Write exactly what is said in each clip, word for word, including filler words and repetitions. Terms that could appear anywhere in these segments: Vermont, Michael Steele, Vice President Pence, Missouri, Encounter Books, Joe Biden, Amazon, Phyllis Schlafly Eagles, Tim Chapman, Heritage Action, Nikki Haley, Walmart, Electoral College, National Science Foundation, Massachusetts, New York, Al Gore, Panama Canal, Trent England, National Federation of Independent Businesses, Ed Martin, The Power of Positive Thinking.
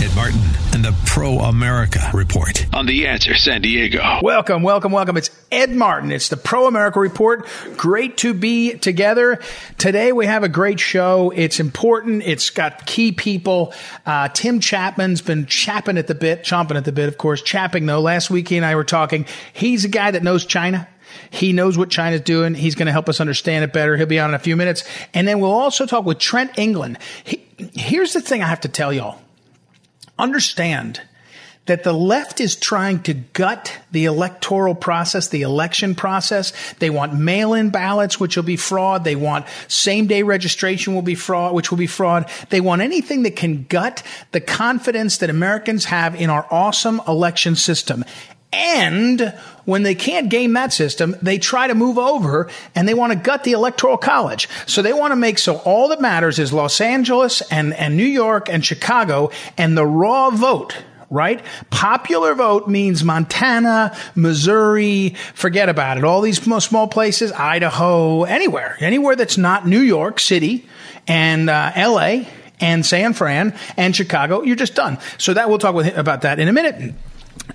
Ed Martin and the Pro America Report on The Answer San Diego. Welcome, welcome, welcome. It's Ed Martin. It's the Pro America Report. Great to be together. Today we have a great show. It's important. It's got key people. Uh, Tim Chapman's been chapping at the bit, chomping at the bit, of course. Chapping, though. Last week he and I were talking. He's a guy that knows China. He knows what China's doing. He's going to help us understand it better. He'll be on in a few minutes. And then we'll also talk with Trent England. He, here's the thing I have to tell y'all. Understand that the left is trying to gut the electoral process, the election process. They want mail-in ballots, which will be fraud. They want same-day registration, will be fraud, which will be fraud. They want anything that can gut the confidence that Americans have in our awesome election system. And when they can't game that system, they try to move over and they want to gut the Electoral College. So they want to make so all that matters is Los Angeles and, and New York and Chicago and the raw vote, right? Popular vote means Montana, Missouri, forget about it. All these small places, Idaho, anywhere, anywhere that's not New York City and uh, L A and San Fran and Chicago, you're just done. So that we'll talk with him about that in a minute.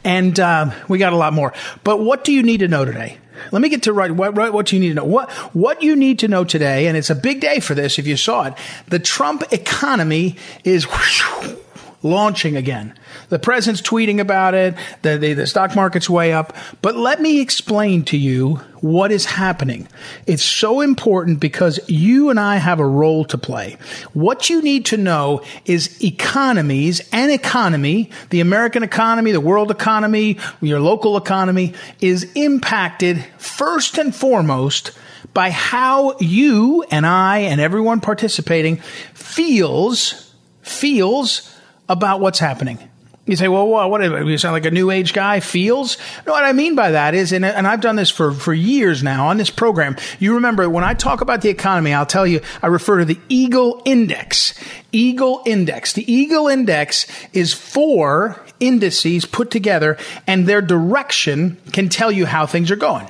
And um, we got a lot more. But what do you need to know today? Let me get to right. What, right, what do you need to know? What what you need to know today, and it's a big day for this if you saw it, the Trump economy is whoosh, launching again. The president's tweeting about it. The, the, the stock market's way up. But let me explain to you what is happening. It's so important because you and I have a role to play. What you need to know is economies and economy, the American economy, the world economy, your local economy is impacted first and foremost by how you and I and everyone participating feels, feels about what's happening. You say, well, what, what, you sound like a new age guy, feels? No, what I mean by that is, and, and I've done this for, for years now on this program, you remember when I talk about the economy, I'll tell you, I refer to the Eagle Index. Eagle Index. The Eagle Index is four indices put together, and their direction can tell you how things are going.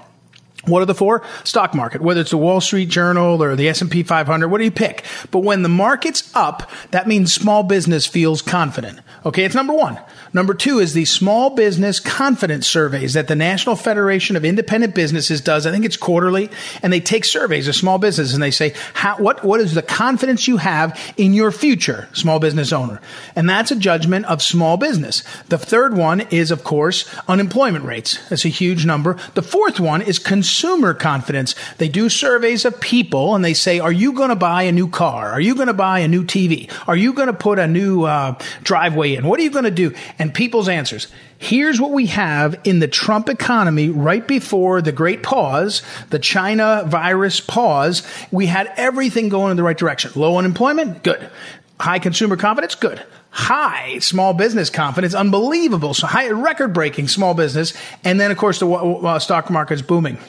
What are the four? Stock market, whether it's the Wall Street Journal or the S and P five hundred, what do you pick? But when the market's up, that means small business feels confident. Okay, it's number one. Number two is the small business confidence surveys that the National Federation of Independent Businesses does. I think it's quarterly. And they take surveys of small businesses and they say, how, what, what is the confidence you have in your future, small business owner? And that's a judgment of small business. The third one is, of course, unemployment rates. That's a huge number. The fourth one is consumer confidence. They do surveys of people and they say, are you going to buy a new car? Are you going to buy a new T V? Are you going to put a new uh, driveway in? What are you going to do? And people's answers. Here's what we have in the Trump economy right before the great pause, the China virus pause. We had everything going in the right direction. Low unemployment, good. High consumer confidence, good. High small business confidence, unbelievable. So high record-breaking small business. And then, of course, the uh, stock market's booming.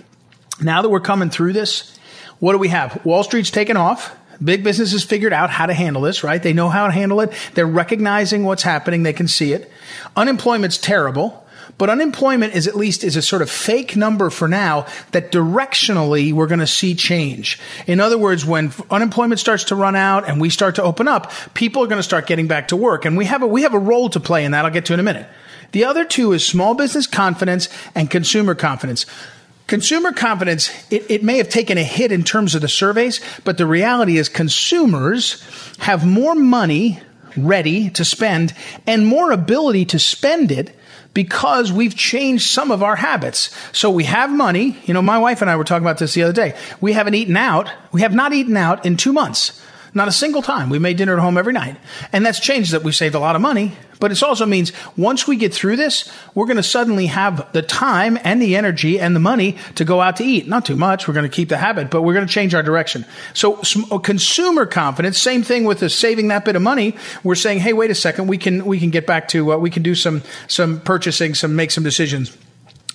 Now that we're coming through this, what do we have? Wall Street's taken off. Big business has figured out how to handle this, right? They know how to handle it. They're recognizing what's happening. They can see it. Unemployment's terrible. But unemployment is at least is a sort of fake number for now that directionally we're going to see change. In other words, when unemployment starts to run out and we start to open up, people are going to start getting back to work. And we have a, we have a role to play in that. I'll get to in a minute. The other two is small business confidence and consumer confidence. Consumer confidence, it, it may have taken a hit in terms of the surveys, but the reality is consumers have more money ready to spend and more ability to spend it because we've changed some of our habits. So we have money. You know, my wife and I were talking about this the other day. We haven't eaten out. We have not eaten out in two months. Not a single time. We made dinner at home every night. And that's changed that we saved a lot of money. But it also means once we get through this, we're going to suddenly have the time and the energy and the money to go out to eat. Not too much. We're going to keep the habit, but we're going to change our direction. So consumer confidence, same thing with the saving that bit of money. We're saying, hey, wait a second. We can, we can get back to, uh, we can do some, some purchasing, some, make some decisions.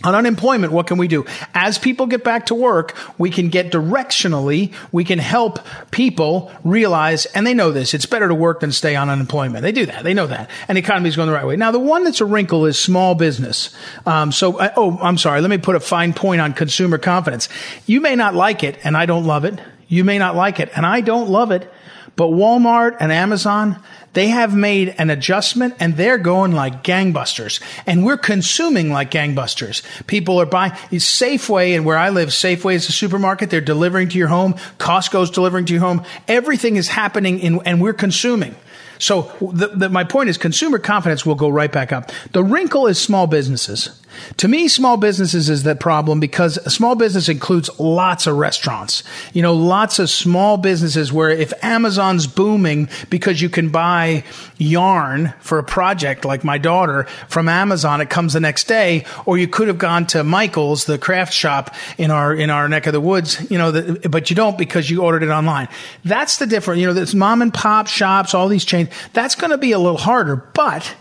On unemployment, what can we do? As people get back to work, we can get directionally, we can help people realize, and they know this, it's better to work than stay on unemployment. They do that. They know that. And the economy is going the right way. Now, the one that's a wrinkle is small business. Um, so, I, oh, I'm sorry. Let me put a fine point on consumer confidence. You may not like it, and I don't love it. You may not like it, and I don't love it. But Walmart and Amazon, they have made an adjustment and they're going like gangbusters. And we're consuming like gangbusters. People are buying. Safeway, and where I live, Safeway is a supermarket. They're delivering to your home. Costco's delivering to your home. Everything is happening in, and we're consuming. So the, the, my point is consumer confidence will go right back up. The wrinkle is small businesses. To me, small businesses is the problem because a small business includes lots of restaurants, you know, lots of small businesses where if Amazon's booming because you can buy yarn for a project like my daughter from Amazon, it comes the next day, or you could have gone to Michael's, the craft shop in our, in our neck of the woods, you know, the, but you don't because you ordered it online. That's the difference. You know, there's mom and pop shops, all these chains. That's going to be a little harder, but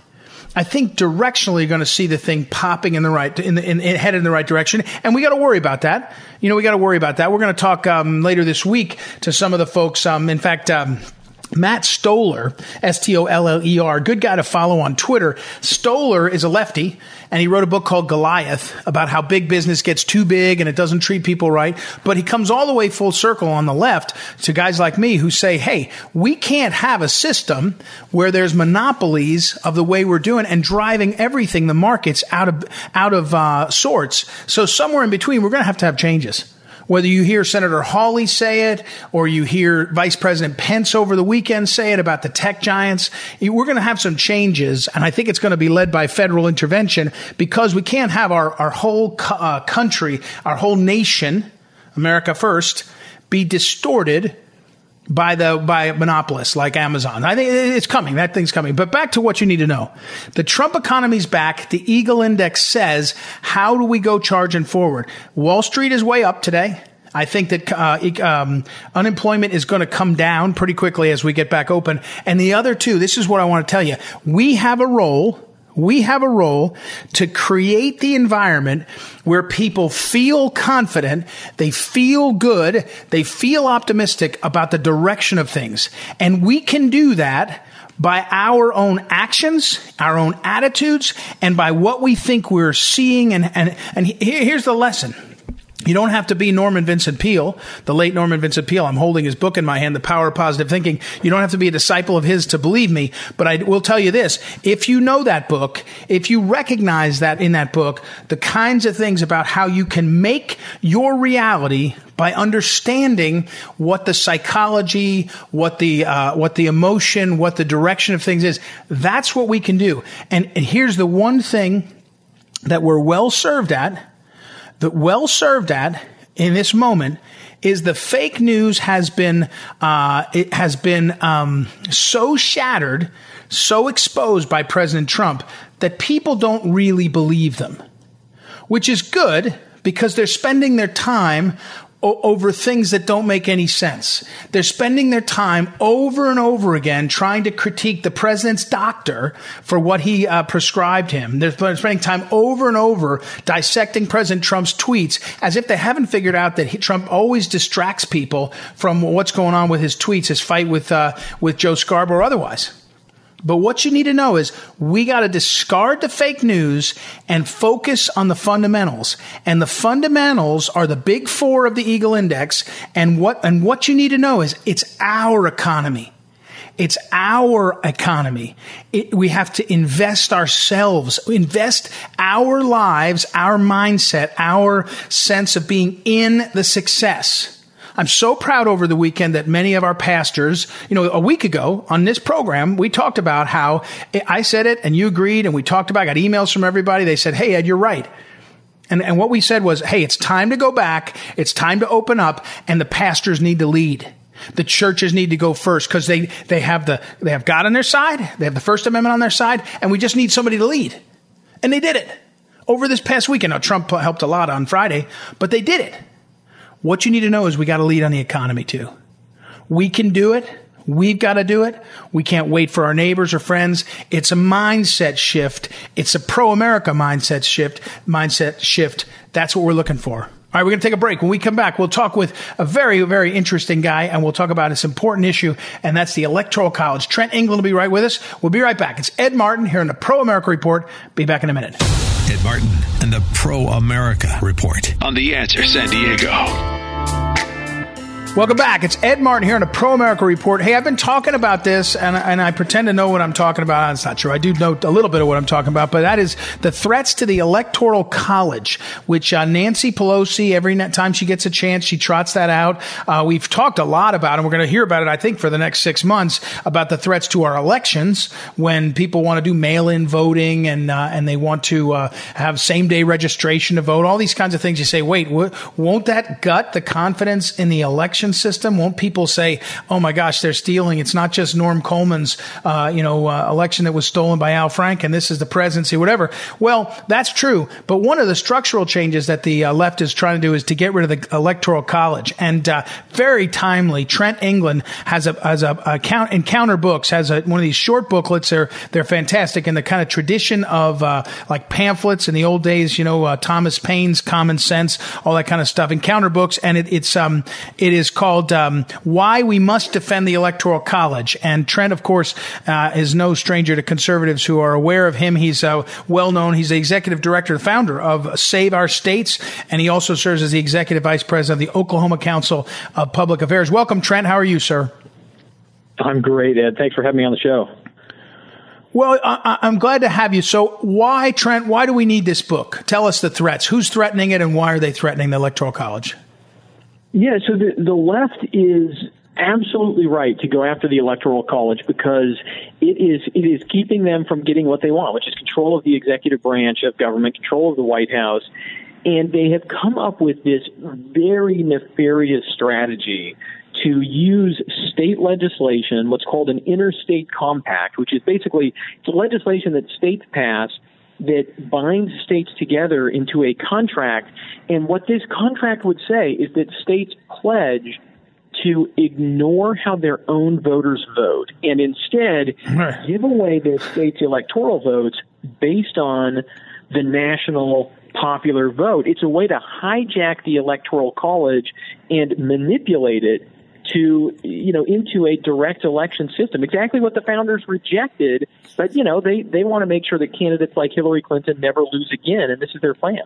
I think directionally you're going to see the thing popping in the right, in the, in, in headed in the right direction. And we got to worry about that. You know, we got to worry about that. We're going to talk um, later this week to some of the folks. Um, in fact, um, Matt Stoller, S T O L L E R, good guy to follow on Twitter. Stoller is a lefty, and he wrote a book called Goliath about how big business gets too big and it doesn't treat people right. But he comes all the way full circle on the left to guys like me who say, hey, we can't have a system where there's monopolies of the way we're doing and driving everything, the markets, out of, out of uh, sorts. So somewhere in between, we're going to have to have changes. Whether you hear Senator Hawley say it or you hear Vice President Pence over the weekend say it about the tech giants, we're going to have some changes. And I think it's going to be led by federal intervention because we can't have our, our whole co- uh, country, our whole nation, America first, be distorted by the, by monopolists like Amazon. I think it's coming. That thing's coming. But back to what you need to know. The Trump economy's back. The Eagle Index says, how do we go charging forward? Wall Street is way up today. I think that uh, um, unemployment is going to come down pretty quickly as we get back open. And the other two, this is what I want to tell you. We have a role. We have a role to create the environment where people feel confident, they feel good, they feel optimistic about the direction of things. And we can do that by our own actions, our own attitudes, and by what we think we're seeing. And, and, and here's the lesson. You don't have to be Norman Vincent Peale, the late Norman Vincent Peale. I'm holding his book in my hand, The Power of Positive Thinking. You don't have to be a disciple of his to believe me, but I will tell you this. If you know that book, if you recognize that in that book, the kinds of things about how you can make your reality by understanding what the psychology, what the uh, what the emotion, what the direction of things is, that's what we can do. And, and here's the one thing that we're well served at, that well served at in this moment is the fake news has been, uh, it has been, um, so shattered, so exposed by President Trump that people don't really believe them, which is good because they're spending their time over things that don't make any sense. They're spending their time over and over again trying to critique the president's doctor for what he uh, prescribed him. They're spending time over and over dissecting President Trump's tweets as if they haven't figured out that he, Trump always distracts people from what's going on with his tweets, his fight with uh, with Joe Scarborough or otherwise. But what you need to know is we got to discard the fake news and focus on the fundamentals. And the fundamentals are the big four of the Eagle Index. And what, and what you need to know is it's our economy. It's our economy. It, we have to invest ourselves, invest our lives, our mindset, our sense of being in the success. I'm so proud over the weekend that many of our pastors, you know, a week ago on this program, we talked about how I said it and you agreed and we talked about, I got emails from everybody. They said, hey, Ed, you're right. And, and what we said was, hey, it's time to go back. It's time to open up and the pastors need to lead. The churches need to go first because they, they have the they have God on their side. They have the First Amendment on their side. And we just need somebody to lead. And they did it over this past weekend. Now, Trump helped a lot on Friday, but they did it. What you need to know is we got to lead on the economy, too. We can do it. We've got to do it. We can't wait for our neighbors or friends. It's a mindset shift. It's a pro-America mindset shift. Mindset shift. That's what we're looking for. All right, we're going to take a break. When we come back, we'll talk with a very, very interesting guy, and we'll talk about this important issue, and that's the Electoral College. Trent England will be right with us. We'll be right back. It's Ed Martin here on the Pro America Report. Be back in a minute. Ed Martin and the Pro America Report on The Answer San Diego. Welcome back. It's Ed Martin here on a Pro America Report. Hey, I've been talking about this, and, and I pretend to know what I'm talking about. It's not true. I do know a little bit of what I'm talking about, but that is the threats to the Electoral College, which uh, Nancy Pelosi, every time she gets a chance, she trots that out. Uh, we've talked a lot about it, and we're going to hear about it, I think, for the next six months, about the threats to our elections when people want to do mail-in voting and uh, and they want to uh, have same-day registration to vote, all these kinds of things. You say, wait, w- won't that gut the confidence in the election system? Won't people say, oh my gosh, they're stealing? It's not just Norm Coleman's, uh, you know, uh, election that was stolen by Al Franken. This is the presidency, whatever. Well, that's true. But one of the structural changes that the uh, left is trying to do is to get rid of the Electoral College. And uh, very timely, Trent England has a, has a, a count, Encounter Books has a, one of these short booklets. They're, they're fantastic in the kind of tradition of uh, like pamphlets in the old days, you know, uh, Thomas Paine's Common Sense, all that kind of stuff. Encounter Books. And it, it's, um, it is called um, Why We Must Defend the Electoral College. And Trent, of course, uh, is no stranger to conservatives who are aware of him. He's uh, well-known. He's the executive director and founder of Save Our States, and he also serves as the executive vice president of the Oklahoma Council of Public Affairs. Welcome, Trent. How are you, sir? I'm great, Ed. Thanks for having me on the show. Well, I- I'm glad to have you. So why, Trent, why do we need this book? Tell us the threats. Who's threatening it, and why are they threatening the Electoral College? Yeah, so the, the left is absolutely right to go after the Electoral College because it is it is keeping them from getting what they want, which is control of the executive branch of government, control of the White House. And they have come up with this very nefarious strategy to use state legislation, what's called an interstate compact, which is basically it's legislation that states pass that binds states together into a contract. And what this contract would say is that states pledge to ignore how their own voters vote and instead give away their state's electoral votes based on the national popular vote. It's a way to hijack the Electoral College and manipulate it to, you know, into a direct election system. Exactly what the founders rejected, but, you know, they, they want to make sure that candidates like Hillary Clinton never lose again, and this is their plan.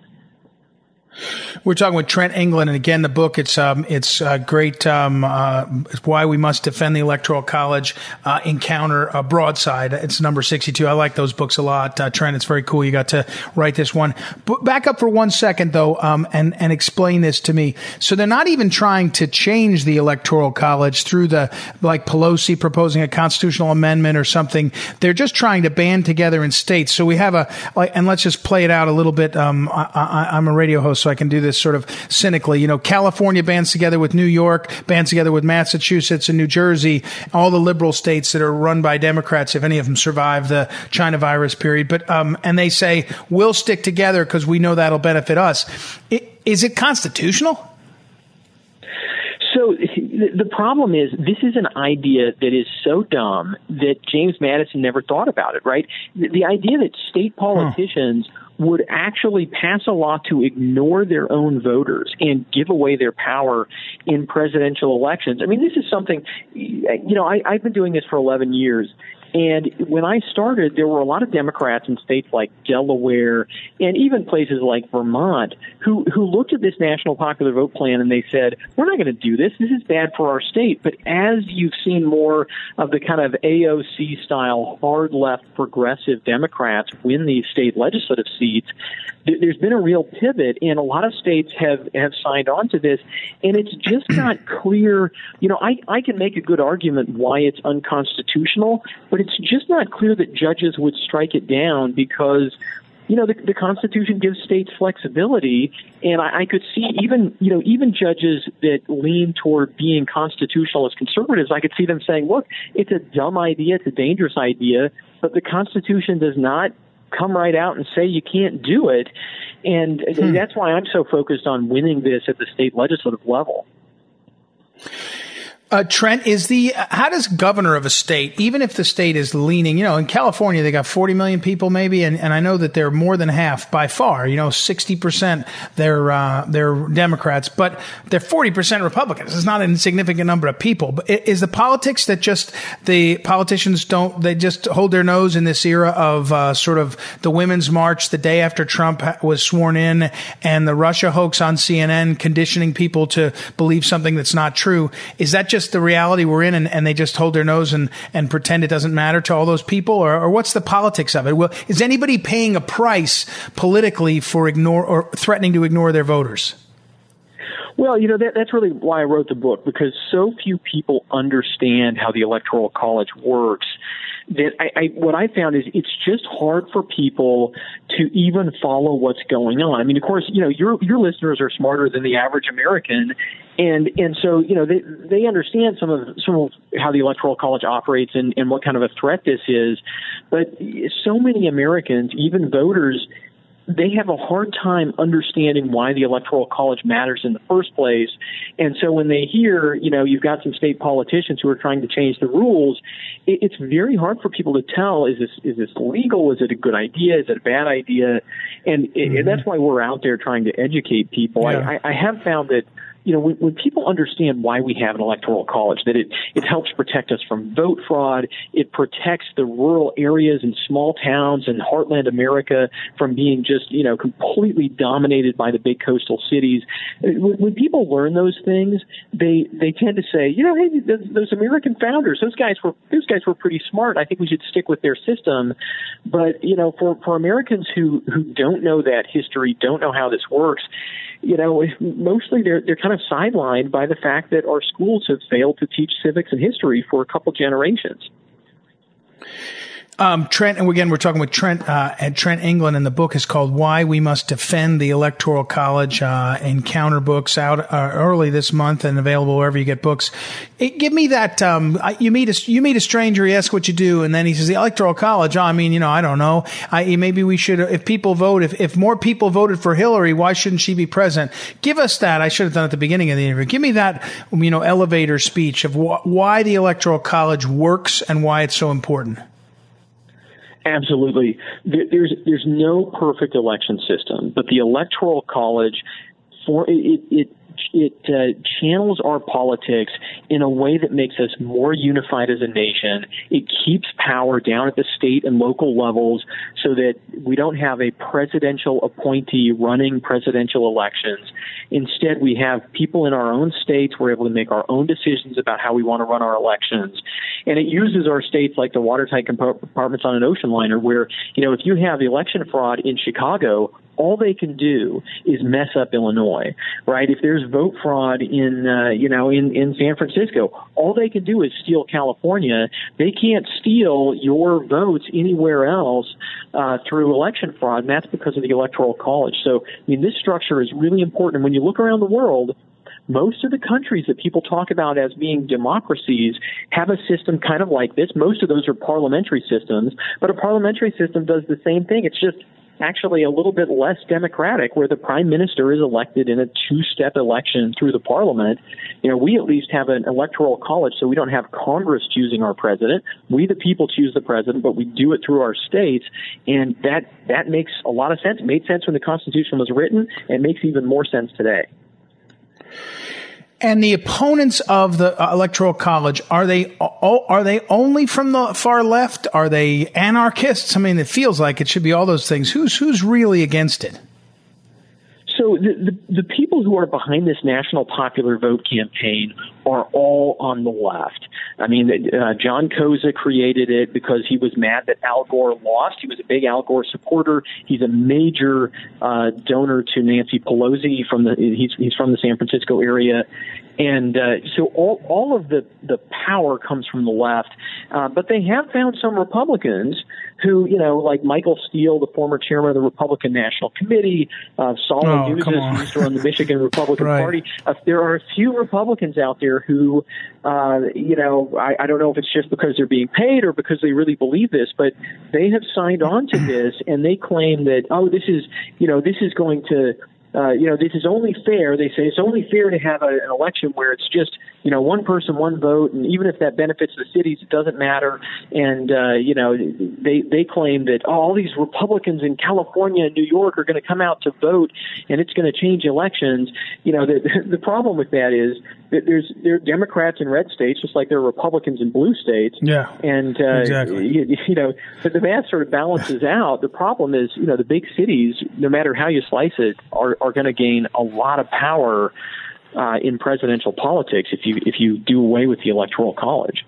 We're talking with Trent England, and again, the book, it's um, it's uh, great, um, uh, Why We Must Defend the Electoral College, uh, Encounter uh, Broadside. It's number sixty-two. I like those books a lot. Uh, Trent, it's very cool you got to write this one. But back up for one second, though, um, and, and explain this to me. So they're not even trying to change the Electoral College through the, like Pelosi proposing a constitutional amendment or something. They're just trying to band together in states. So we have a, like, and let's just play it out a little bit. Um, I, I, I'm a radio host, so I can do this sort of cynically. You know, California bands together with New York, bands together with Massachusetts and New Jersey, all the liberal states that are run by Democrats, if any of them survive the China virus period. But um, and they say, we'll stick together because we know that'll benefit us. It, is it constitutional? So the problem is this is an idea that is so dumb that James Madison never thought about it, right? The idea that state politicians hmm. would actually pass a law to ignore their own voters and give away their power in presidential elections. I mean, this is something, you know, I, I've been doing this for eleven years. And when I started, there were a lot of Democrats in states like Delaware and even places like Vermont who, who looked at this national popular vote plan and they said, we're not going to do this. This is bad for our state. But as you've seen more of the kind of A O C-style, hard-left, progressive Democrats win these state legislative seats, th- there's been a real pivot, and a lot of states have, have signed on to this, and it's just not clear. You know, I, I can make a good argument why it's unconstitutional, but it's just not clear that judges would strike it down because, you know, the, the Constitution gives states flexibility, and I, I could see even, you know, even judges that lean toward being constitutionalist conservatives, I could see them saying, look, it's a dumb idea, it's a dangerous idea, but the Constitution does not come right out and say you can't do it. And, hmm. and that's why I'm so focused on winning this at the state legislative level. Uh, Trent, is the how does governor of a state, even if the state is leaning, you know, in California, they got forty million people maybe. And, and I know that they're more than half by far, you know, sixty percent they're uh, they're Democrats, but they're forty percent Republicans. It's not an insignificant number of people. But is the politics that just the politicians don't they just hold their nose in this era of uh, sort of the Women's March the day after Trump was sworn in and the Russia hoax on C N N conditioning people to believe something that's not true? Is that just the reality we're in, and, and they just hold their nose and, and pretend it doesn't matter to all those people, or, or what's the politics of it? Well, is anybody paying a price politically for ignore or threatening to ignore their voters? Well, you know, that, that's really why I wrote the book, because so few people understand how the Electoral College works. That I, I, what I found is it's just hard for people to even follow what's going on. I mean, of course, you know, your your listeners are smarter than the average American, and and so you know they they understand some of some of how the Electoral College operates and, and what kind of a threat this is. But so many Americans, even voters, they have a hard time understanding why the Electoral College matters in the first place. And so when they hear, you know, you've got some state politicians who are trying to change the rules, it, it's very hard for people to tell, is this is this legal? Is it a good idea? Is it a bad idea? And, mm-hmm. it, and that's why we're out there trying to educate people. Yeah. I, I have found that, you know, when, when people understand why we have an Electoral College, that it, it helps protect us from vote fraud, it protects the rural areas and small towns and heartland America from being just, you know, completely dominated by the big coastal cities. When, when people learn those things, they they tend to say, you know, hey, those, those American founders, those guys were those guys were pretty smart. I think we should stick with their system. But, you know, for, for Americans who, who don't know that history, don't know how this works, you know, mostly they're they're kind of sidelined by the fact that our schools have failed to teach civics and history for a couple generations. Um, Trent, and again, we're talking with Trent uh, at Trent England, and the book is called Why We Must Defend the Electoral College. Uh, Encounter Books out uh, early this month and available wherever you get books. It, give me that. Um, you meet a you meet a stranger. He asks what you do, and then he says the Electoral College. Oh, I mean, you know, I don't know. I, maybe we should. If people vote, if if more people voted for Hillary, why shouldn't she be president? Give us that. I should have done it at the beginning of the interview. Give me that. You know, elevator speech of wh- why the Electoral College works and why it's so important. Absolutely. There's there's no perfect election system, but the Electoral College for it it it uh, channels our politics in a way that makes us more unified as a nation. It keeps power down at the state and local levels so that we don't have a presidential appointee running presidential elections. Instead, we have people in our own states. We're able to make our own decisions about how we want to run our elections. And it uses our states like the watertight compartments on an ocean liner where, you know, if you have election fraud in Chicago, all they can do is mess up Illinois, right? If there's vote fraud in, uh, you know, in, in San Francisco, all they can do is steal California. They can't steal your votes anywhere else uh, through election fraud, and that's because of the Electoral College. So, I mean, this structure is really important. And when you look around the world, most of the countries that people talk about as being democracies have a system kind of like this. Most of those are parliamentary systems, but a parliamentary system does the same thing. It's just actually a little bit less democratic, where the prime minister is elected in a two-step election through the parliament. You know, we at least have an electoral college, so we don't have Congress choosing our president. We, the people, choose the president, but we do it through our states, and that that makes a lot of sense. It made sense when the Constitution was written, and it makes even more sense today. And the opponents of the Electoral College, are they are they only from the far left? Are they anarchists? I mean, it feels like it should be all those things. Who's who's really against it? So the, the the people who are behind this national popular vote campaign are all on the left. I mean, uh, John Koza created it because he was mad that Al Gore lost. He was a big Al Gore supporter. He's a major uh, donor to Nancy Pelosi from the he's he's from the San Francisco area, And uh, so all, all of the, the power comes from the left. Uh, but they have found some Republicans who, you know, like Michael Steele, the former chairman of the Republican National Committee, uh, Solomon Hughes, who used to run the Michigan Republican right. Party. Uh, there are a few Republicans out there who, uh, you know, I, I don't know if it's just because they're being paid or because they really believe this, but they have signed on to this, and they claim that, oh, this is, you know, this is going to – Uh, you know, this is only fair. They say it's only fair to have a, an election where it's just, you know, one person, one vote. And even if that benefits the cities, it doesn't matter. And, uh, you know, they, they claim that oh, all these Republicans in California and New York are going to come out to vote and it's going to change elections. You know, the, the problem with that is that there's, there are Democrats in red states, just like there are Republicans in blue states. Yeah, and, uh, exactly. you, you know, but the math sort of balances out. The problem is, you know, the big cities, no matter how you slice it, are are going to gain a lot of power uh, in presidential politics if you if you do away with the Electoral College.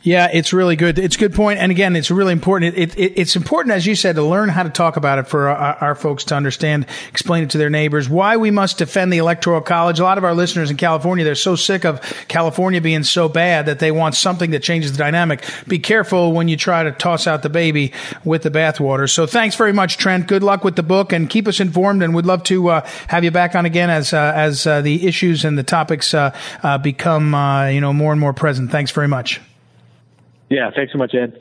Yeah, it's really good. It's a good point. And again, it's really important. It, it, it's important, as you said, to learn how to talk about it for our, our folks to understand, explain it to their neighbors, why we must defend the Electoral College. A lot of our listeners in California, they're so sick of California being so bad that they want something that changes the dynamic. Be careful when you try to toss out the baby with the bathwater. So thanks very much, Trent. Good luck with the book and keep us informed. And we'd love to uh, have you back on again as uh, as uh, the issues and the topics uh, uh, become uh, you know more and more present. Thanks very much. Yeah, thanks so much, Ed.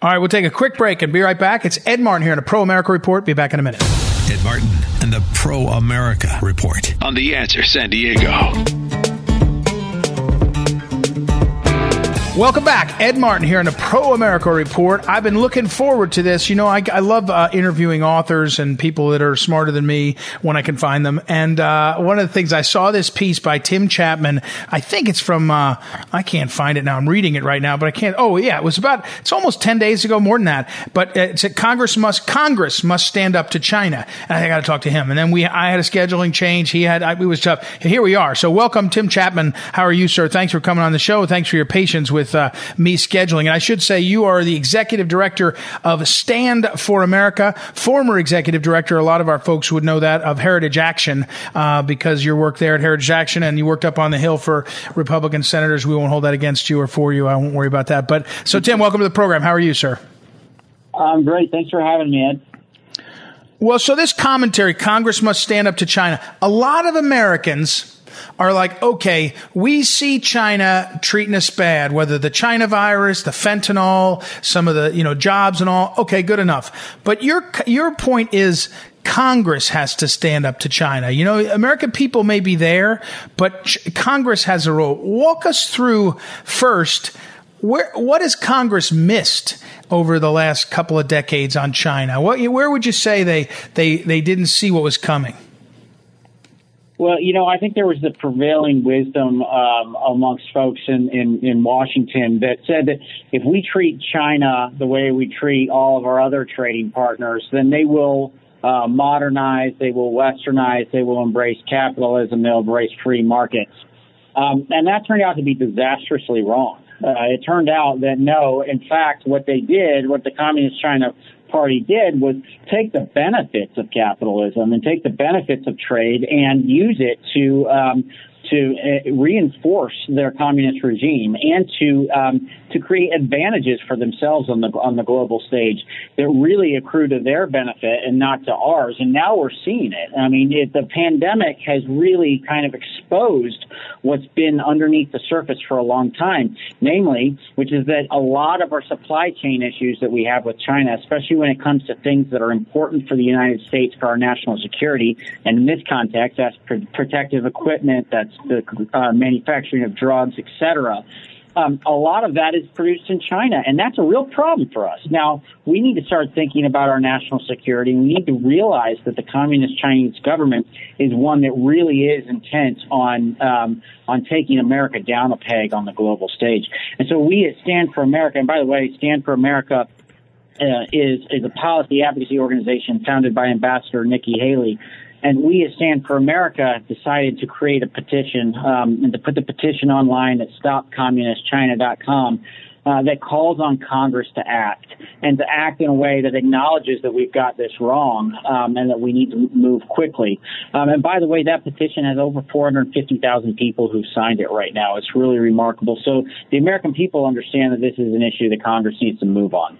All right, we'll take a quick break and be right back. It's Ed Martin here on the Pro America Report. Be back in a minute. Ed Martin and the Pro America Report on The Answer San Diego. Welcome back. Ed Martin here on the Pro America Report. I've been looking forward to this. You know, I, I love uh, interviewing authors and people that are smarter than me when I can find them. And uh, one of the things, I saw this piece by Tim Chapman. I think it's from, uh, I can't find it now. I'm reading it right now, but I can't. Oh, yeah. It was about, it's almost ten days ago, more than that. But it's that Congress must, Congress must stand up to China. And I got to talk to him. And then we, I had a scheduling change. He had, I, it was tough. Here we are. So welcome, Tim Chapman. How are you, sir? Thanks for coming on the show. Thanks for your patience with With, uh, me scheduling. And I should say you are the executive director of Stand for America, former executive director. A lot of our folks would know that, of Heritage Action, uh, because your work there at Heritage Action, and you worked up on the Hill for Republican senators. We won't hold that against you or for you. I won't worry about that. But so, Tim, welcome to the program. How are you, sir? I'm great. Thanks for having me, Ed. Well, so this commentary, Congress must stand up to China. A lot of Americans are like, okay, we see China treating us bad, whether the China virus, the fentanyl, some of the, you know, jobs and all. Okay, good enough. But your your point is Congress has to stand up to China. You know, American people may be there, but Ch- Congress has a role. Walk us through first, where what has Congress missed over the last couple of decades on China? What, where would you say they they they didn't see what was coming? Well, you know, I think there was the prevailing wisdom um, amongst folks in, in, in Washington that said that if we treat China the way we treat all of our other trading partners, then they will uh, modernize, they will westernize, they will embrace capitalism, they'll embrace free markets. Um, and that turned out to be disastrously wrong. Uh, it turned out that, no, in fact, what they did, what the Communist China Party did was take the benefits of capitalism and take the benefits of trade and use it to um, to uh, reinforce their communist regime and to um, to create advantages for themselves on the on the global stage that really accrue to their benefit and not to ours. And now we're seeing it. I mean, it, the pandemic has really kind of exposed what's been underneath the surface for a long time, namely, which is that a lot of our supply chain issues that we have with China, especially when it comes to things that are important for the United States for our national security, and in this context, that's pr- protective equipment, that's the uh, manufacturing of drugs, et cetera. Um, a lot of that is produced in China, and that's a real problem for us. Now, we need to start thinking about our national security. We need to realize that the Communist Chinese government is one that really is intent on um, on taking America down a peg on the global stage. And so we at Stand for America, and by the way, Stand for America uh, is, is a policy advocacy organization founded by Ambassador Nikki Haley. And we at Stand for America decided to create a petition um, and to put the petition online at stop communist china dot com uh, that calls on Congress to act and to act in a way that acknowledges that we've got this wrong um, and that we need to move quickly. Um, and by the way, that petition has over four hundred fifty thousand people who've signed it right now. It's really remarkable. So the American people understand that this is an issue that Congress needs to move on.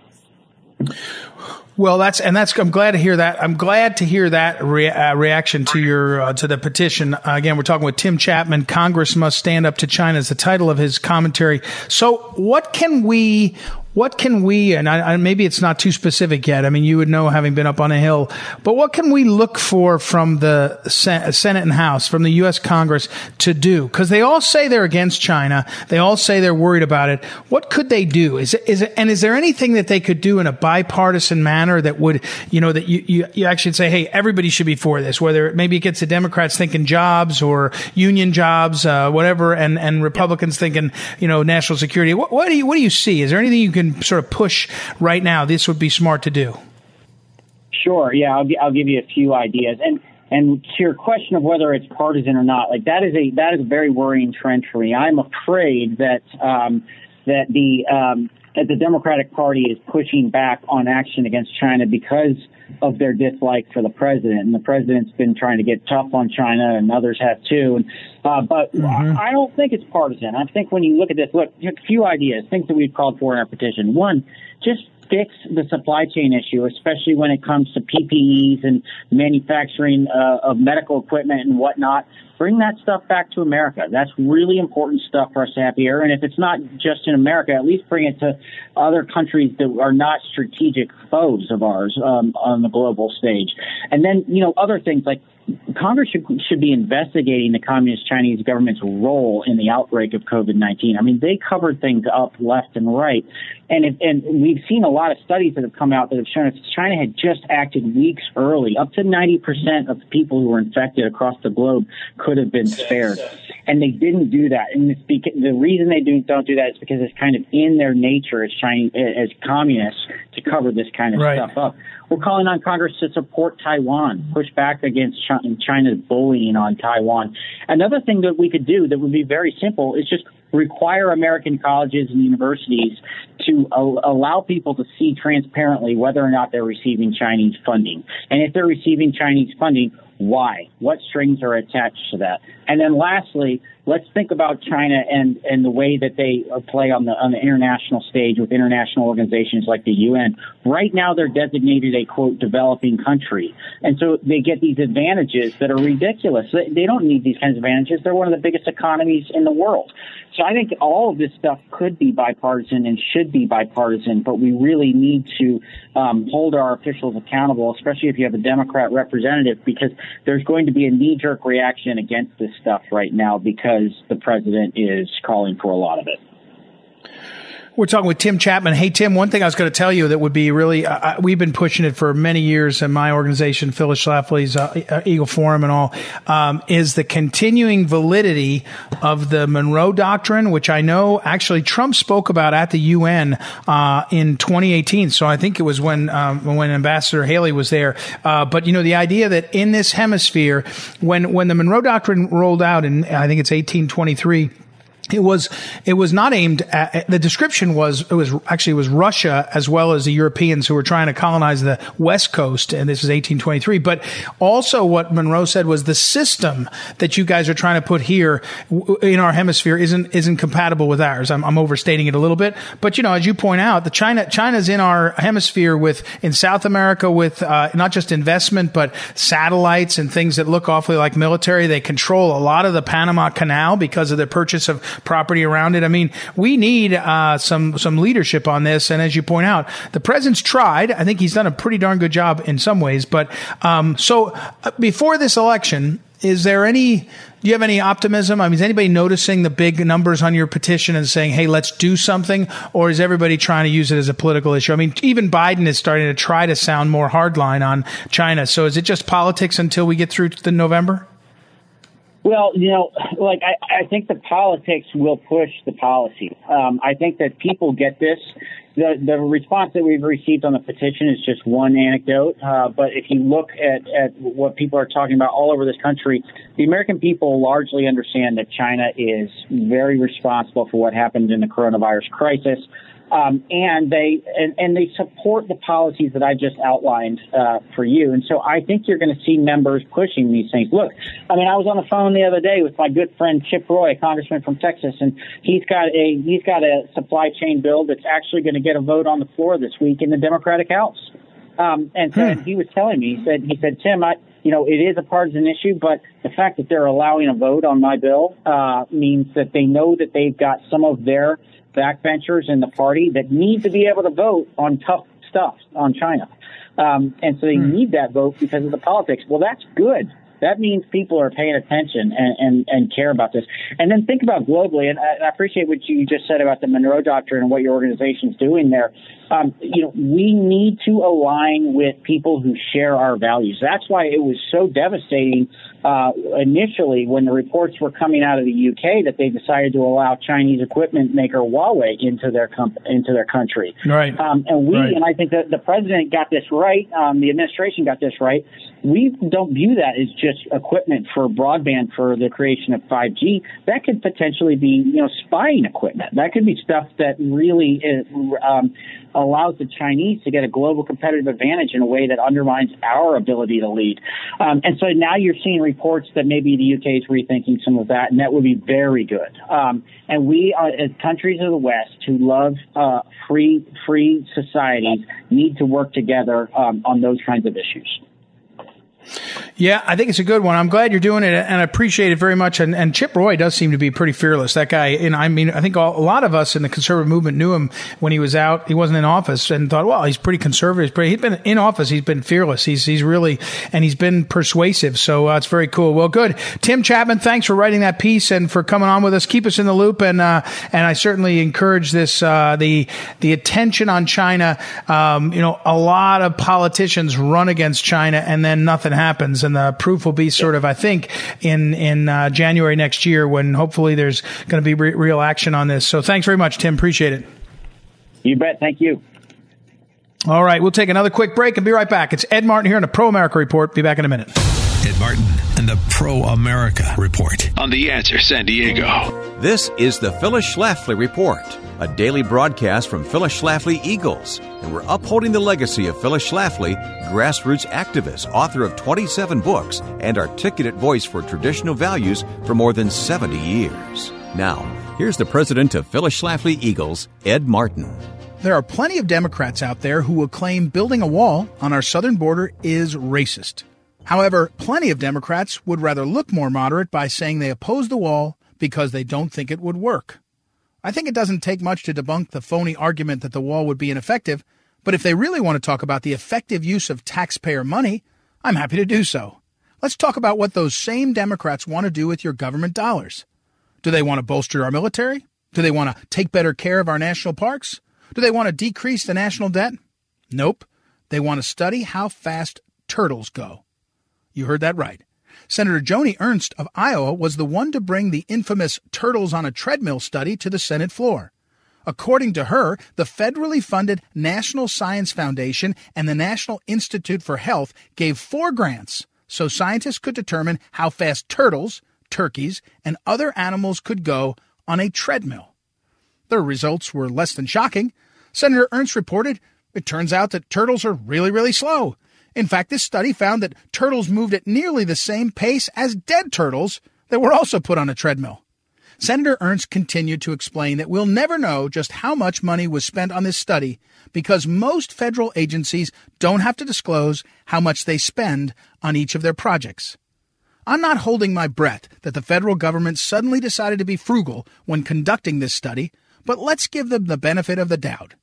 Well, that's and that's. I'm glad to hear that. I'm glad to hear that re, uh, reaction to your uh, to the petition. Uh, again, we're talking with Tim Chapman. Congress must stand up to China is the title of his commentary. So, what can we? What can we? And I, I, maybe it's not too specific yet. I mean, you would know having been up on a hill. But what can we look for from the Sen- Senate and House, from the U S. Congress to do? Because they all say they're against China. They all say they're worried about it. What could they do? Is it, is it, and is there anything that they could do in a bipartisan manner? That would, you know, that you, you, you actually say, hey, everybody should be for this, whether maybe it gets the Democrats thinking jobs or union jobs, uh, whatever, and, and Republicans thinking, you know, national security. What, what do you, what do you see? Is there anything you can sort of push right now? This would be smart to do. Sure. Yeah. I'll, I'll give you a few ideas. And, And to your question of whether it's partisan or not, like that is a, that is a very worrying trend for me. I'm afraid that, um, that the, um, that the Democratic Party is pushing back on action against China because of their dislike for the president. And the president's been trying to get tough on China, and others have too. And, uh, but mm-hmm. I don't think it's partisan. I think when you look at this, look, a few ideas, things that we've called for in our petition. One, just fix the supply chain issue, especially when it comes to P P Es and manufacturing uh, of medical equipment and whatnot. Bring that stuff back to America. That's really important stuff for us to have here. And if it's not just in America, at least bring it to other countries that are not strategic foes of ours um, on the global stage. And then, you know, other things like Congress should, should be investigating the communist Chinese government's role in the outbreak of covid nineteen. I mean, they covered things up left and right. And if, and we've seen a lot of studies that have come out that have shown if China had just acted weeks early, up to ninety percent of the people who were infected across the globe could have been spared. And they didn't do that. And it's because, the reason they do, don't do that is because it's kind of in their nature as, Chinese, as communists to cover this kind of right. stuff up. We're calling on Congress to support Taiwan, push back against China's bullying on Taiwan. Another thing that we could do that would be very simple is just require American colleges and universities to al- allow people to see transparently whether or not they're receiving Chinese funding. And if they're receiving Chinese funding, why? What strings are attached to that? And then lastly, let's think about China and, and the way that they play on the on the international stage with international organizations like the U N. Right now, they're designated a, quote, developing country. And so they get these advantages that are ridiculous. They, they don't need these kinds of advantages. They're one of the biggest economies in the world. So I think all of this stuff could be bipartisan and should be bipartisan, but we really need to um, hold our officials accountable, especially if you have a Democrat representative, because there's going to be a knee-jerk reaction against this stuff right now because the president is calling for a lot of it. We're talking with Tim Chapman. Hey, Tim, one thing I was going to tell you that would be really uh, – we've been pushing it for many years in my organization, Phyllis Schlafly's uh, Eagle Forum and all, um, is the continuing validity of the Monroe Doctrine, which I know actually Trump spoke about at the U N uh, in twenty eighteen. So I think it was when um, when Ambassador Haley was there. Uh, but, you know, the idea that in this hemisphere, when, when the Monroe Doctrine rolled out in I think it's eighteen twenty-three – It was, it was not aimed at, the description was, it was actually, it was Russia as well as the Europeans who were trying to colonize the West Coast. And this was eighteen twenty-three. But also what Monroe said was the system that you guys are trying to put here in our hemisphere isn't, isn't compatible with ours. I'm, I'm overstating it a little bit. But, you know, as you point out, the China, China's in our hemisphere with, in South America with, uh, not just investment, but satellites and things that look awfully like military. They control a lot of the Panama Canal because of their purchase of property around it. I mean, we need uh, some some leadership on this. And as you point out, the president's tried. I think he's done a pretty darn good job in some ways. But um, so before this election, is there any, do you have any optimism? I mean, is anybody noticing the big numbers on your petition and saying, hey, let's do something? Or is everybody trying to use it as a political issue? I mean, even Biden is starting to try to sound more hardline on China. So is it just politics until we get through to the November? Well, you know, like I, I think the politics will push the policy. Um, I think that people get this. The, the response that we've received on the petition is just one anecdote. Uh, but if you look at, at what people are talking about all over this country, the American people largely understand that China is very responsible for what happened in the coronavirus crisis. Um, and they and, and they support the policies that I just outlined uh, for you. And so I think you're going to see members pushing these things. Look, I mean, I was on the phone the other day with my good friend Chip Roy, a congressman from Texas, and he's got a he's got a supply chain bill that's actually going to get a vote on the floor this week in the Democratic House. Um, and so hmm. he was telling me, he said, he said, Tim, I, you know, it is a partisan issue, but the fact that they're allowing a vote on my bill uh, means that they know that they've got some of their backbenchers in the party that need to be able to vote on tough stuff on China. Um, and so they hmm. need that vote because of the politics. Well, that's good. That means people are paying attention and, and, and care about this. And then think about globally, and I, and I appreciate what you just said about the Monroe Doctrine and what your organization's doing there. Um, you know, we need to align with people who share our values. That's why it was so devastating uh, initially when the reports were coming out of the U K that they decided to allow Chinese equipment maker Huawei into their com- into their country. Right. Um, and we, right. and I think that the president got this right. Um, the administration got this right. We don't view that as just equipment for broadband for the creation of five G. That could potentially be, you know, spying equipment. That could be stuff that really is, um, allows the Chinese to get a global competitive advantage in a way that undermines our ability to lead. Um, and so now you're seeing reports that maybe the U K is rethinking some of that, and that would be very good. Um, and we, are, as countries of the West who love uh, free free societies, need to work together um, on those kinds of issues. Yeah, I think it's a good one. I'm glad you're doing it, and I appreciate it very much. And, and Chip Roy does seem to be pretty fearless. That guy, and I mean, I think all, a lot of us in the conservative movement knew him when he was out. He wasn't in office, and thought, well, he's pretty conservative. But he's been in office. He's been fearless. He's he's really, and he's been persuasive. So uh, it's very cool. Well, good. Tim Chapman, thanks for writing that piece and for coming on with us. Keep us in the loop, and uh, and I certainly encourage this uh, the the attention on China. Um, you know, a lot of politicians run against China, and then nothing happens. And the proof will be sort of, I think, in in uh, January next year when hopefully there's going to be re- real action on this. So thanks very much, Tim. Appreciate it. You bet. Thank you. All right. We'll take another quick break and be right back. It's Ed Martin here on the Pro America Report. Be back in a minute. Ed Martin and the Pro America Report on The Answer San Diego. This is the Phyllis Schlafly Report, a daily broadcast from Phyllis Schlafly Eagles. And we're upholding the legacy of Phyllis Schlafly, grassroots activist, author of twenty-seven books, and articulate voice for traditional values for more than seventy years. Now, here's the president of Phyllis Schlafly Eagles, Ed Martin. There are plenty of Democrats out there who will claim building a wall on our southern border is racist. However, plenty of Democrats would rather look more moderate by saying they oppose the wall because they don't think it would work. I think it doesn't take much to debunk the phony argument that the wall would be ineffective, but if they really want to talk about the effective use of taxpayer money, I'm happy to do so. Let's talk about what those same Democrats want to do with your government dollars. Do they want to bolster our military? Do they want to take better care of our national parks? Do they want to decrease the national debt? Nope. They want to study how fast turtles go. You heard that right. Senator Joni Ernst of Iowa was the one to bring the infamous Turtles on a Treadmill study to the Senate floor. According to her, the federally funded National Science Foundation and the National Institute for Health gave four grants so scientists could determine how fast turtles, turkeys, and other animals could go on a treadmill. Their results were less than shocking. Senator Ernst reported, "It turns out that turtles are really, really slow. In fact, this study found that turtles moved at nearly the same pace as dead turtles that were also put on a treadmill." Senator Ernst continued to explain that we'll never know just how much money was spent on this study because most federal agencies don't have to disclose how much they spend on each of their projects. I'm not holding my breath that the federal government suddenly decided to be frugal when conducting this study, but let's give them the benefit of the doubt.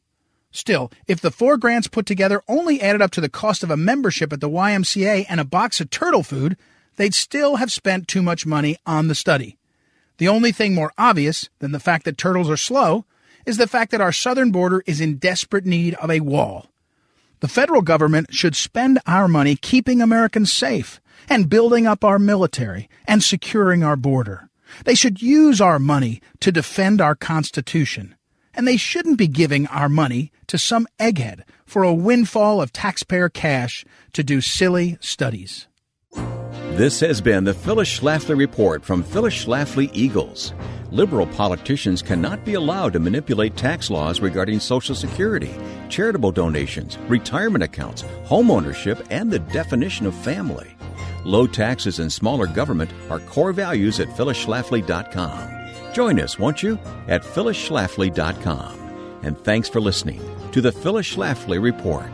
Still, if the four grants put together only added up to the cost of a membership at the Y M C A and a box of turtle food, they'd still have spent too much money on the study. The only thing more obvious than the fact that turtles are slow is the fact that our southern border is in desperate need of a wall. The federal government should spend our money keeping Americans safe and building up our military and securing our border. They should use our money to defend our Constitution. And they shouldn't be giving our money to some egghead for a windfall of taxpayer cash to do silly studies. This has been the Phyllis Schlafly Report from Phyllis Schlafly Eagles. Liberal politicians cannot be allowed to manipulate tax laws regarding Social Security, charitable donations, retirement accounts, homeownership, and the definition of family. Low taxes and smaller government are core values at Phyllis Schlafly dot com. Join us, won't you, at Phyllis Schlafly dot com. And thanks for listening to the Phyllis Schlafly Report.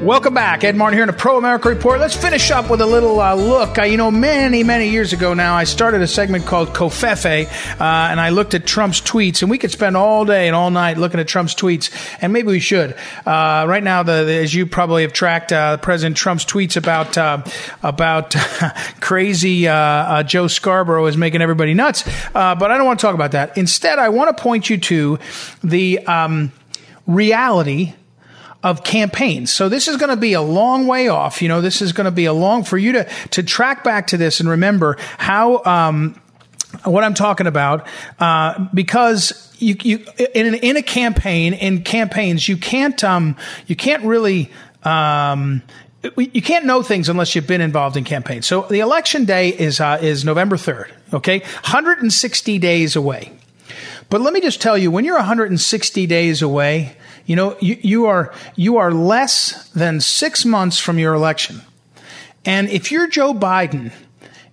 Welcome back. Ed Martin here in a Pro America Report. Let's finish up with a little uh, look. Uh, you know, many, many years ago now, I started a segment called Covfefe, uh, and I looked at Trump's tweets. And we could spend all day and all night looking at Trump's tweets, and maybe we should. Uh, right now, the, the, as you probably have tracked, uh, President Trump's tweets about uh, about crazy uh, uh, Joe Scarborough is making everybody nuts. Uh, but I don't want to talk about that. Instead, I want to point you to the um, reality of campaigns. So this is going to be a long way off. You know, this is going to be a long for you to, to track back to this and remember how, um, what I'm talking about, uh, because you, you, in an, in a campaign, in campaigns, you can't, um, you can't really, um, you can't know things unless you've been involved in campaigns. So the election day is, uh, is November third. Okay. one hundred sixty days away. But let me just tell you, when you're one hundred sixty days away, you know, you, you are you are less than six months from your election. And if you're Joe Biden,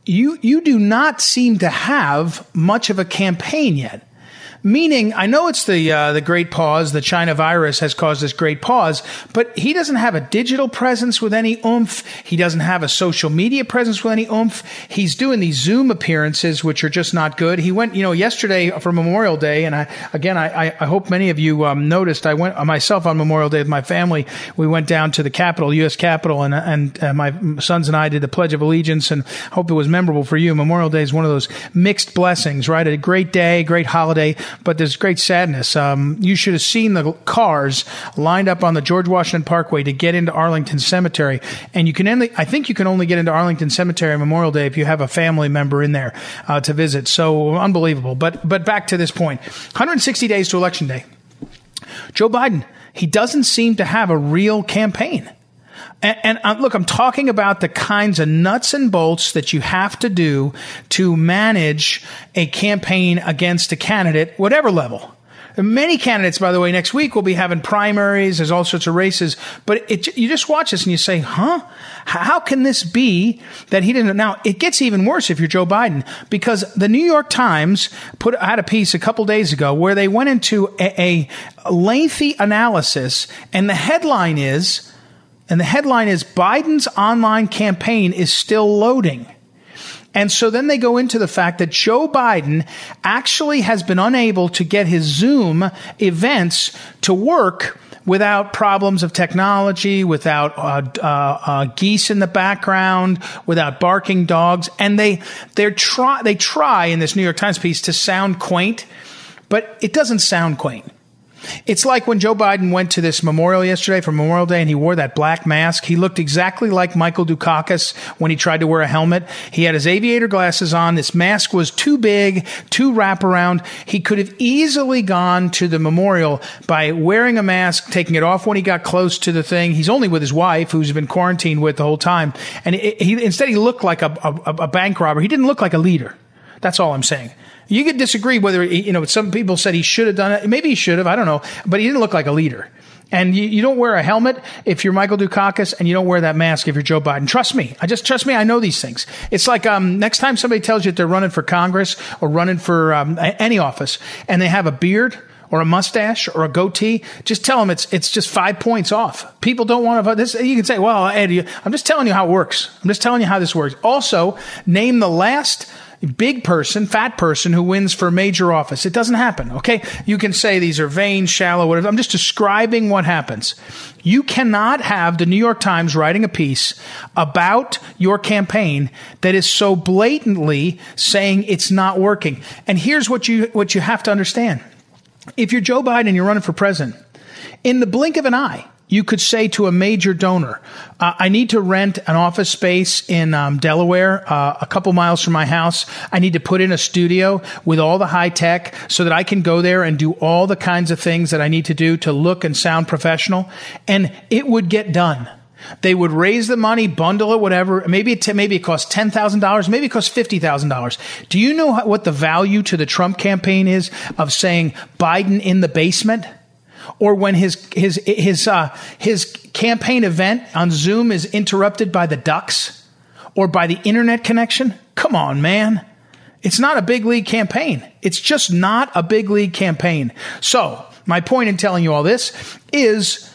you you do not seem to have much of a campaign yet. Meaning, I know it's the uh, the great pause, the China virus has caused this great pause, but he doesn't have a digital presence with any oomph. He doesn't have a social media presence with any oomph. He's doing these Zoom appearances, which are just not good. He went, you know, yesterday for Memorial Day, and I again, I, I hope many of you um, noticed. I went myself on Memorial Day with my family. We went down to the Capitol, U S Capitol, and and uh, my sons and I did the Pledge of Allegiance, and hope it was memorable for you. Memorial Day is one of those mixed blessings, right? A great day, great holiday. But there's great sadness. Um, you should have seen the cars lined up on the George Washington Parkway to get into Arlington Cemetery. And you can only, I think you can only get into Arlington Cemetery on Memorial Day if you have a family member in there uh, to visit. So unbelievable. But, but back to this point, one hundred sixty days to Election Day. Joe Biden, he doesn't seem to have a real campaign. And, and uh, look, I'm talking about the kinds of nuts and bolts that you have to do to manage a campaign against a candidate, whatever level. Many candidates, by the way, next week will be having primaries. There's all sorts of races. But it, you just watch this and you say, huh? How can this be that he didn't? Now, it gets even worse if you're Joe Biden, because the New York Times put out a piece a couple days ago where they went into a, a lengthy analysis. And the headline is... And the headline is, Biden's online campaign is still loading. And so then they go into the fact that Joe Biden actually has been unable to get his Zoom events to work without problems of technology, without uh, uh, uh, geese in the background, without barking dogs. And they they're try they try in this New York Times piece to sound quaint, but it doesn't sound quaint. It's like when Joe Biden went to this memorial yesterday for Memorial Day and he wore that black mask. He looked exactly like Michael Dukakis when he tried to wear a helmet. He had his aviator glasses on. This mask was too big, too wraparound. He could have easily gone to the memorial by wearing a mask, taking it off when he got close to the thing. He's only with his wife, who's been quarantined with the whole time. And it, he, instead, he looked like a, a, a bank robber. He didn't look like a leader. That's all I'm saying. You could disagree whether, you know, some people said he should have done it. Maybe he should have. I don't know. But he didn't look like a leader. And you, you don't wear a helmet if you're Michael Dukakis, and you don't wear that mask if you're Joe Biden. Trust me. I just trust me. I know these things. It's like um, next time somebody tells you that they're running for Congress or running for um, any office and they have a beard or a mustache or a goatee, just tell them it's it's just five points off. People don't want to vote. This, you can say, well, Ed, I'm just telling you how it works. I'm just telling you how this works. Also, name the last big person, fat person who wins for major office. It doesn't happen. Okay. You can say these are vain, shallow, whatever. I'm just describing what happens. You cannot have the New York Times writing a piece about your campaign that is so blatantly saying it's not working. And here's what you, what you have to understand. If you're Joe Biden, you're running for president. In the blink of an eye, You could say to a major donor, uh, I need to rent an office space in um, Delaware, uh, a couple miles from my house. I need to put in a studio with all the high tech so that I can go there and do all the kinds of things that I need to do to look and sound professional. And it would get done. They would raise the money, bundle it, whatever. Maybe it, t- maybe it costs ten thousand dollars. Maybe it costs fifty thousand dollars. Do you know what the value to the Trump campaign is of saying Biden in the basement? Or when his his his uh, his campaign event on Zoom is interrupted by the ducks or by the internet connection? Come on, man. It's not a big league campaign. It's just not a big league campaign. So my point in telling you all this is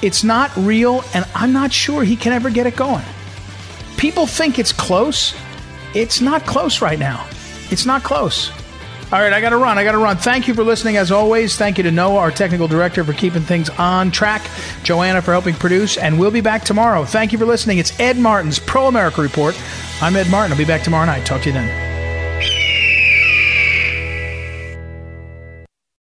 it's not real, and I'm not sure he can ever get it going. People think it's close. It's not close right now. It's not close. All right, I got to run. I got to run. Thank you for listening, as always. Thank you to Noah, our technical director, for keeping things on track. Joanna for helping produce. And we'll be back tomorrow. Thank you for listening. It's Ed Martin's Pro America Report. I'm Ed Martin. I'll be back tomorrow night. Talk to you then.